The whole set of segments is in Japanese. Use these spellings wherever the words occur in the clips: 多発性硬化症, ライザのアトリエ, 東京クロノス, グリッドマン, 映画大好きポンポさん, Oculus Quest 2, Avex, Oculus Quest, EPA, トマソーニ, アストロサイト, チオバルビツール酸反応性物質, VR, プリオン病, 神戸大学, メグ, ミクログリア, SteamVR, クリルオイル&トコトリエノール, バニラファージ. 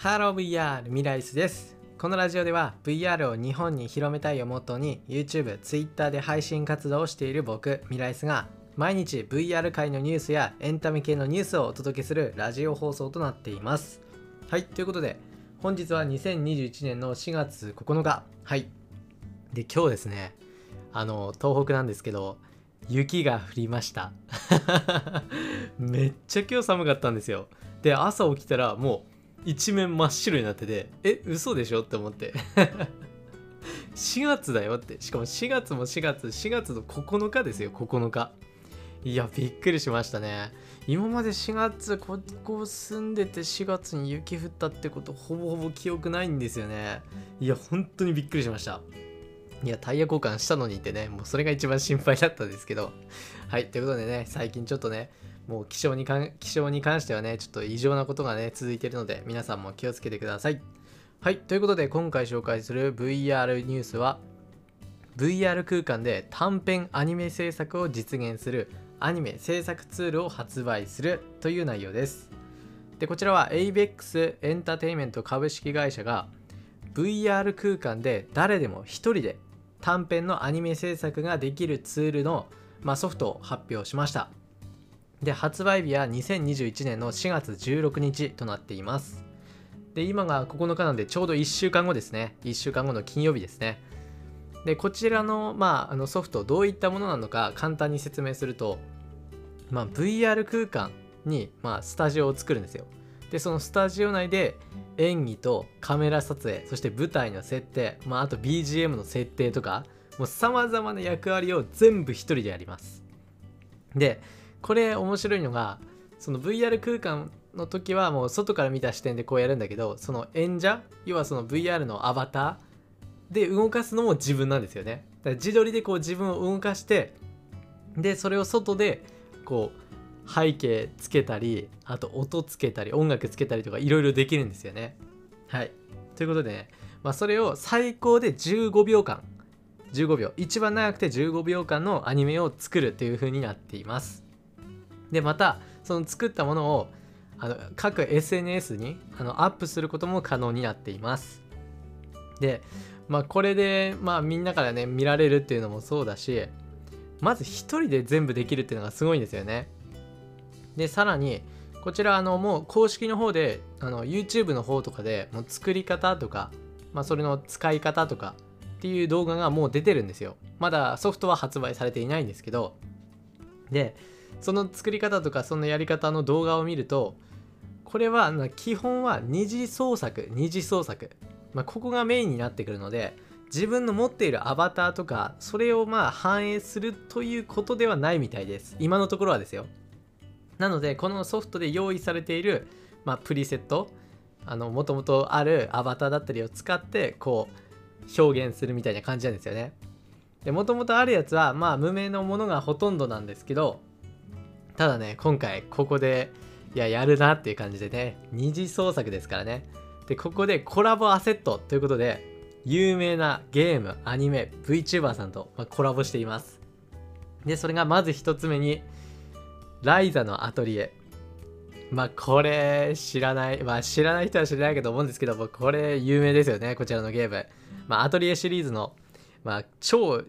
ハロー VR ミライスです。このラジオでは VR を日本に広めたいをモットーに YouTube、Twitter で配信活動をしている僕ミライスが毎日 VR 界のニュースやエンタメ系のニュースをお届けするラジオ放送となっています。はい、ということで本日は2021年の4月9日。はい。で、今日ですね、東北なんですけど、雪が降りました。めっちゃ今日寒かったんですよ。で、朝起きたらもう一面真っ白になってて、嘘でしょって思って。4月だよって。しかも4月の9日ですよ、9日。いや、びっくりしましたね。今まで4月、ここ住んでて4月に雪降ったってこと、ほぼほぼ記憶ないんですよね。いや、本当にびっくりしました。いや、タイヤ交換したのにってね、もうそれが一番心配だったんですけど。はい、ということでね、最近ちょっとね、もう気象に関してはね、ちょっと異常なことがね、続いているので、皆さんも気をつけてください。はい、ということで、今回紹介する VR ニュースは、VR 空間で短編アニメ制作を実現するアニメ制作ツールを発売するという内容です。で、こちらは Avex エンターテインメント株式会社が VR 空間で誰でも一人で短編のアニメ制作ができるツールの、ソフトを発表しました。で、発売日は2021年の4月16日となっています。で、今が9日なんでちょうど1週間後ですね。1週間後の金曜日ですね。で、こちらの、ソフトどういったものなのか簡単に説明すると、VR 空間に、スタジオを作るんですよ。で、そのスタジオ内で演技とカメラ撮影、そして舞台の設定、あと BGM の設定とか、もう様々な役割を全部一人でやります。で、これ面白いのが、その VR 空間の時はもう外から見た視点でこうやるんだけど、その演者、要はその VR のアバター、で動かすのも自分なんですよね。だから自撮りでこう自分を動かして、でそれを外でこう背景つけたり、あと音つけたり音楽つけたりとかいろいろできるんですよね。はい、ということでね、それを最高で15秒、一番長くて15秒間のアニメを作るという風になっています。で、またその作ったものを各 SNS にアップすることも可能になっています。で、これで、みんなからね見られるっていうのもそうだし、まず一人で全部できるっていうのがすごいんですよね。で、さらにこちらもう公式の方でYouTube の方とかでもう作り方とか、それの使い方とかっていう動画がもう出てるんですよ。まだソフトは発売されていないんですけど、でその作り方とかそのやり方の動画を見ると、これは基本は二次創作、ここがメインになってくるので、自分の持っているアバターとかそれを反映するということではないみたいです、今のところはですよ。なのでこのソフトで用意されている、プリセット、もともとあるアバターだったりを使ってこう表現するみたいな感じなんですよね。で、もともとあるやつは無名のものがほとんどなんですけど、ただね、今回ここでやるなっていう感じでね、二次創作ですからね。で、ここでコラボアセットということで、有名なゲーム、アニメ、VTuber さんとコラボしています。で、それがまず1つ目に、ライザのアトリエ。これ知らない人は知らないけど思うんですけど、これ有名ですよね、こちらのゲーム。アトリエシリーズの、超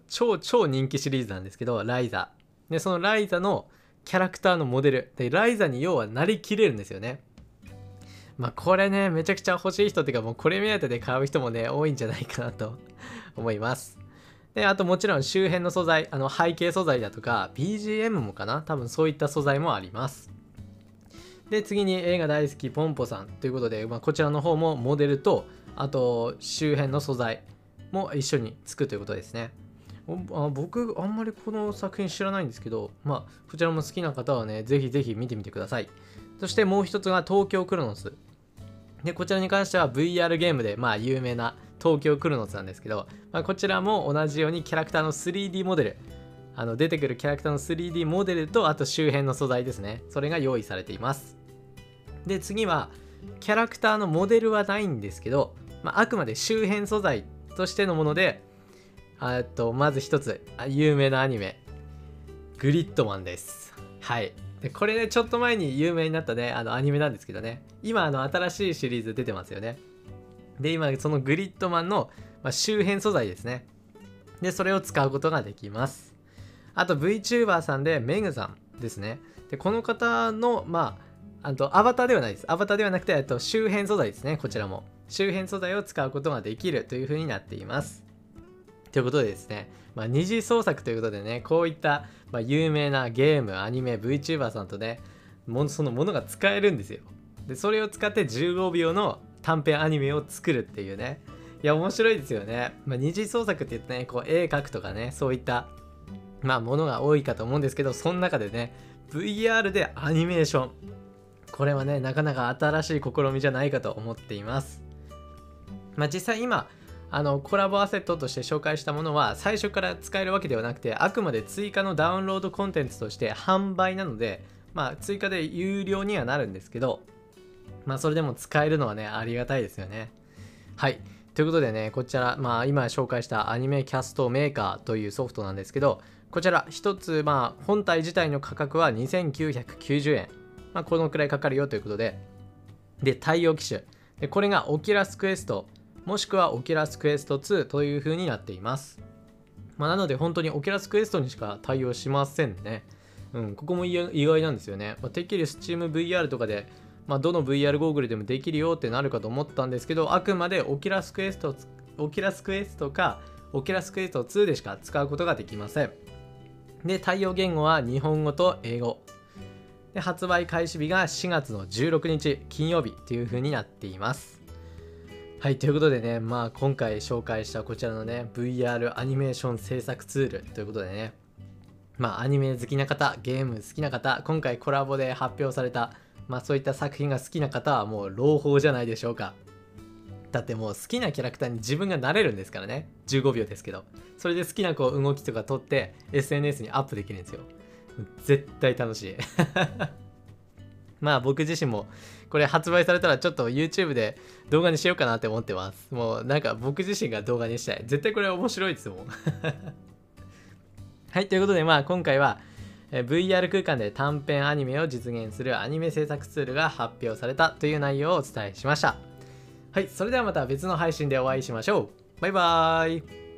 人気シリーズなんですけど、ライザ。で、そのライザのキャラクターのモデル。で、ライザに要はなりきれるんですよね。これね、めちゃくちゃ欲しい人っていうか、もうこれ目当てで買う人もね、多いんじゃないかなと思います。で、あともちろん周辺の素材、背景素材だとか、BGM もかな、多分そういった素材もあります。で、次に映画大好きポンポさんということで、こちらの方もモデルと、あと周辺の素材も一緒につくということですね。僕、あんまりこの作品知らないんですけど、こちらも好きな方はね、ぜひぜひ見てみてください。そしてもう一つが東京クロノス。で、こちらに関しては VR ゲームで有名な東京クロノスなんですけど、こちらも同じようにキャラクターの 3D モデル、出てくるキャラクターの 3D モデルと、あと周辺の素材ですね、それが用意されています。で、次はキャラクターのモデルはないんですけど、あくまで周辺素材としてのもので、まず一つ有名なアニメ、グリッドマンです。はい、でこれね、ちょっと前に有名になったね、アニメなんですけどね、今新しいシリーズ出てますよね。で、今そのグリッドマンの、周辺素材ですね。で、それを使うことができます。あと VTuber さんでメグさんですね。で、この方の、アバターではないです。アバターではなくて、周辺素材ですね、こちらも。周辺素材を使うことができるというふうになっています。ということでですね、二次創作ということでね、こういった、有名なゲーム、アニメ、VTuber さんとね、そのものが使えるんですよ。で、それを使って15秒の短編アニメを作るっていうね。いや、面白いですよね。二次創作って言ってね、こう絵描くとかね、そういった、ものが多いかと思うんですけど、その中でね、VR でアニメーション。これはね、なかなか新しい試みじゃないかと思っています。実際今、コラボアセットとして紹介したものは最初から使えるわけではなくて、あくまで追加のダウンロードコンテンツとして販売なので、追加で有料にはなるんですけど、それでも使えるのはね、ありがたいですよね。はい。ということでね、こちら、今紹介したアニメキャストメーカーというソフトなんですけど、こちら1つ、本体自体の価格は2990円。このくらいかかるよということで、で、対応機種。で、これが Oculus Quest、もしくは Oculus Quest 2という風になっています。なので本当に Oculus Quest にしか対応しませんね。ここも意外なんですよね。てっきり SteamVR とかで、どの VR ゴーグルでもできるよってなるかと思ったんですけど、あくまで Oculus Quest か Oculus Quest 2でしか使うことができません。で、対応言語は日本語と英語。で、発売開始日が4月の16日金曜日という風になっています。はい、ということでね、今回紹介したこちらのね、VR アニメーション制作ツールということでね、アニメ好きな方、ゲーム好きな方、今回コラボで発表された、そういった作品が好きな方はもう朗報じゃないでしょうか。だってもう好きなキャラクターに自分がなれるんですからね、15秒ですけど、それで好きな動きとか撮って SNS にアップできるんですよ。絶対楽しい。僕自身もこれ発売されたらちょっと YouTube で動画にしようかなって思ってます。もうなんか僕自身が動画にしたい。絶対これ面白いですもん。はい、ということで今回は VR 空間で短編アニメを実現するアニメ制作ツールが発表されたという内容をお伝えしました。はい、それではまた別の配信でお会いしましょう。バイバーイ。